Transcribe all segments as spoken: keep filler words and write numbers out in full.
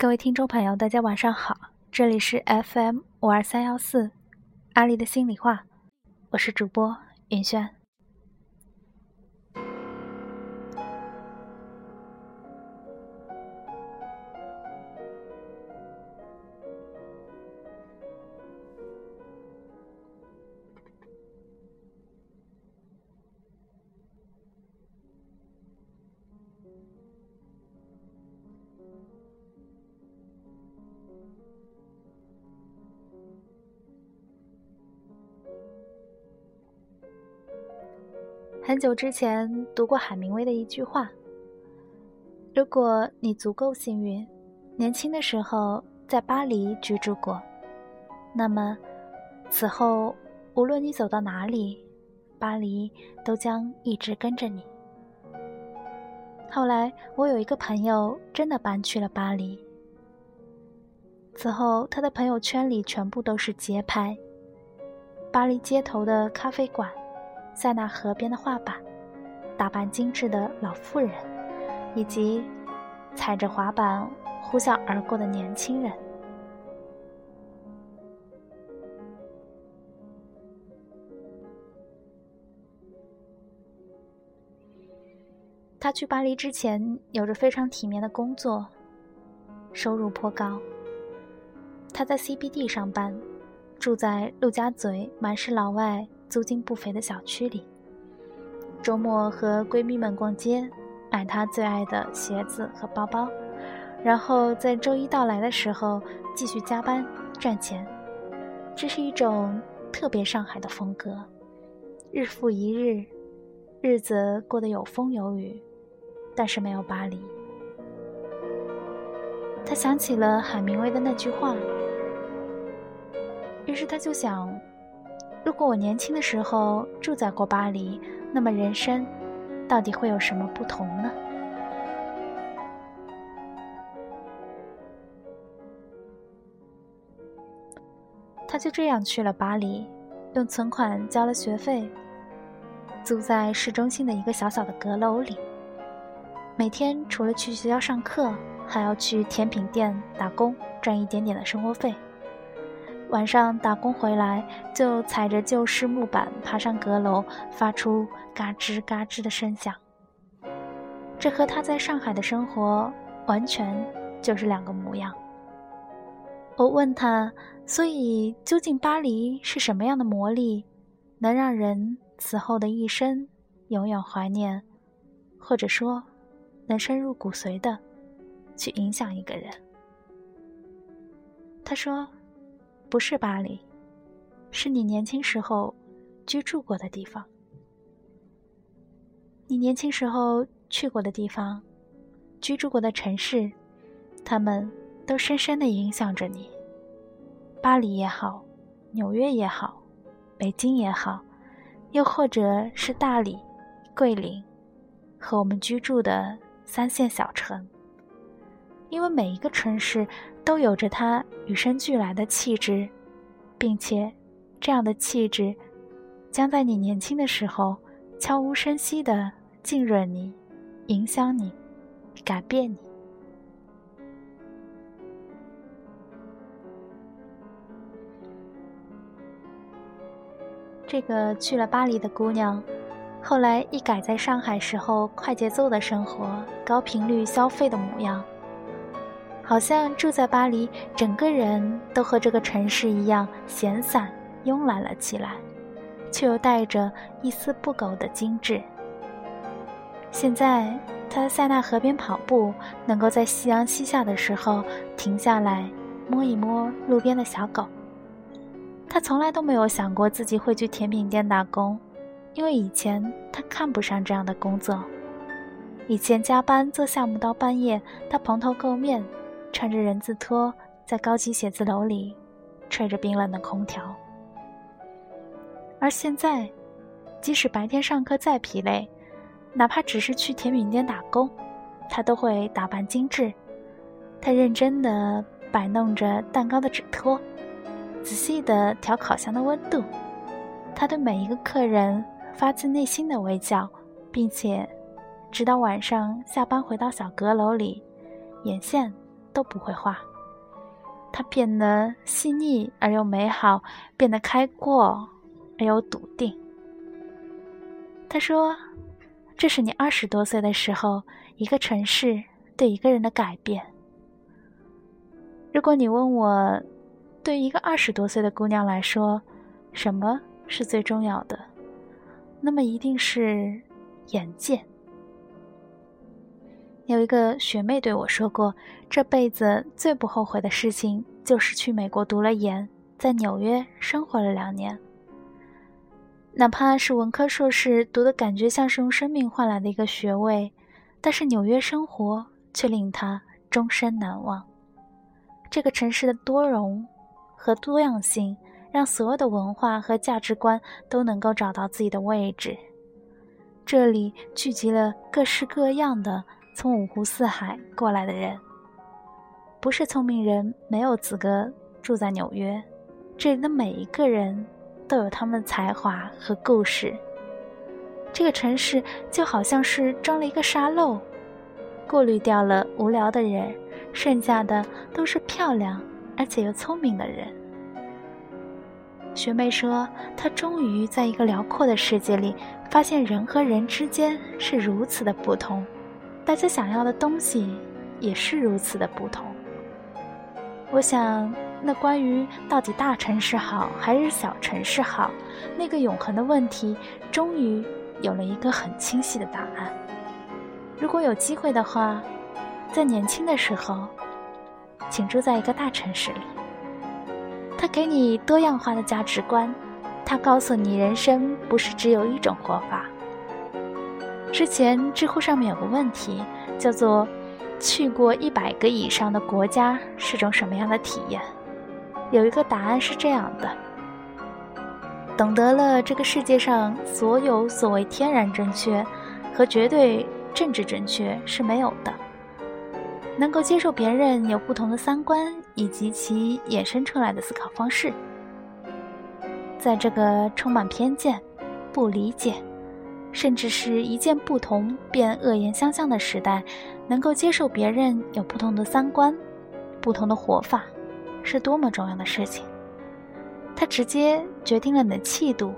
各位听众朋友，大家晚上好，这里是 F M 五二三一四阿丽的心里话，我是主播云轩。很久之前读过海明威的一句话，如果你足够幸运，年轻的时候在巴黎居住过，那么此后无论你走到哪里，巴黎都将一直跟着你。后来我有一个朋友真的搬去了巴黎，此后他的朋友圈里全部都是街拍，巴黎街头的咖啡馆，塞纳河边的画板，打扮精致的老妇人，以及踩着滑板呼啸而过的年轻人。他去巴黎之前有着非常体面的工作，收入颇高。他在 C B D 上班，住在陆家嘴满是老外租金不菲的小区里，周末和闺蜜们逛街，买她最爱的鞋子和包包，然后在周一到来的时候继续加班赚钱。这是一种特别上海的风格，日复一日，日子过得有风有雨，但是没有巴黎。他想起了海明威的那句话，于是他就想，如果我年轻的时候住在过巴黎，那么人生到底会有什么不同呢？他就这样去了巴黎，用存款交了学费，租在市中心的一个小小的阁楼里，每天除了去学校上课，还要去甜品店打工，赚一点点的生活费。晚上打工回来，就踩着旧式木板爬上阁楼，发出嘎吱嘎吱的声响。这和他在上海的生活完全就是两个模样。我问他，所以究竟巴黎是什么样的魔力，能让人此后的一生永远怀念，或者说能深入骨髓的去影响一个人？他说，不是巴黎，是你年轻时候居住过的地方。你年轻时候去过的地方，居住过的城市，它们都深深地影响着你。巴黎也好，纽约也好，北京也好，又或者是大理、桂林和我们居住的三线小城。因为每一个城市都有着它与生俱来的气质，并且这样的气质将在你年轻的时候悄无声息地浸润你，影响你，改变你。这个去了巴黎的姑娘，后来一改在上海时候快节奏的生活，高频率消费的模样，好像住在巴黎，整个人都和这个城市一样闲散慵懒了起来，却又带着一丝不苟的精致。现在他在塞纳河边跑步，能够在夕阳西下的时候停下来摸一摸路边的小狗。他从来都没有想过自己会去甜品店打工，因为以前他看不上这样的工作。以前加班做项目到半夜，他蓬头垢面，穿着人字拖，在高级写字楼里吹着冰冷的空调。而现在，即使白天上课再疲累，哪怕只是去甜品店打工，他都会打扮精致。他认真地摆弄着蛋糕的纸托，仔细地调烤箱的温度。他对每一个客人发自内心的微笑，并且直到晚上下班回到小阁楼里，眼线都不会化，它变得细腻而又美好，变得开阔而又笃定。他说，这是你二十多岁的时候，一个城市对一个人的改变。如果你问我，对于一个二十多岁的姑娘来说，什么是最重要的？那么一定是眼界。有一个学妹对我说过，这辈子最不后悔的事情就是去美国读了研，在纽约生活了两年。哪怕是文科硕士，读的感觉像是用生命换来的一个学位，但是纽约生活却令她终身难忘。这个城市的多容和多样性，让所有的文化和价值观都能够找到自己的位置。这里聚集了各式各样的从五湖四海过来的人，不是聪明人没有资格住在纽约，这里的每一个人都有他们的才华和故事。这个城市就好像是装了一个沙漏，过滤掉了无聊的人，剩下的都是漂亮而且又聪明的人。学妹说，她终于在一个辽阔的世界里，发现人和人之间是如此的不同，大家想要的东西也是如此的不同。我想，那关于到底大城市好还是小城市好，那个永恒的问题，终于有了一个很清晰的答案。如果有机会的话，在年轻的时候，请住在一个大城市里。它给你多样化的价值观，它告诉你人生不是只有一种活法。之前知乎上面有个问题，叫做去过一百个以上的国家是种什么样的体验。有一个答案是这样的，懂得了这个世界上所有所谓天然正确和绝对政治正确是没有的，能够接受别人有不同的三观以及其衍生出来的思考方式。在这个充满偏见、不理解，甚至是一见不同便恶言相向的时代，能够接受别人有不同的三观、不同的活法，是多么重要的事情。它直接决定了你的气度、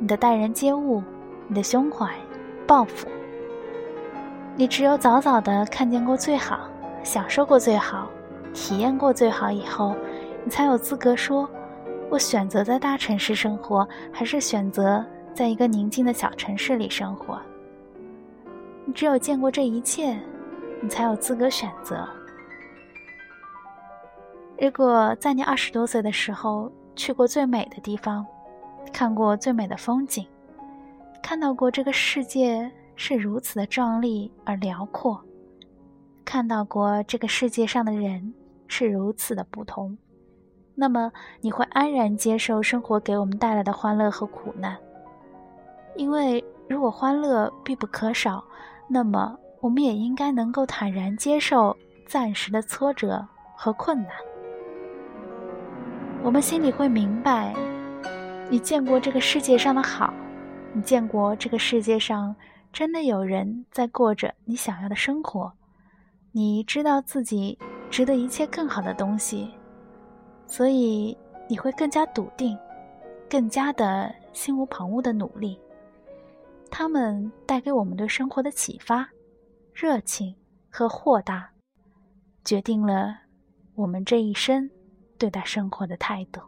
你的待人接物、你的胸怀、抱负。你只有早早地看见过最好、享受过最好、体验过最好以后，你才有资格说，我选择在大城市生活，还是选择在一个宁静的小城市里生活。你只有见过这一切，你才有资格选择。如果在你二十多岁的时候，去过最美的地方，看过最美的风景，看到过这个世界是如此的壮丽而辽阔，看到过这个世界上的人是如此的不同，那么你会安然接受生活给我们带来的欢乐和苦难。因为如果欢乐必不可少，那么我们也应该能够坦然接受暂时的挫折和困难。我们心里会明白，你见过这个世界上的好，你见过这个世界上真的有人在过着你想要的生活，你知道自己值得一切更好的东西，所以你会更加笃定，更加的心无旁骛的努力。他们带给我们对生活的启发、热情和豁达，决定了我们这一生对待生活的态度。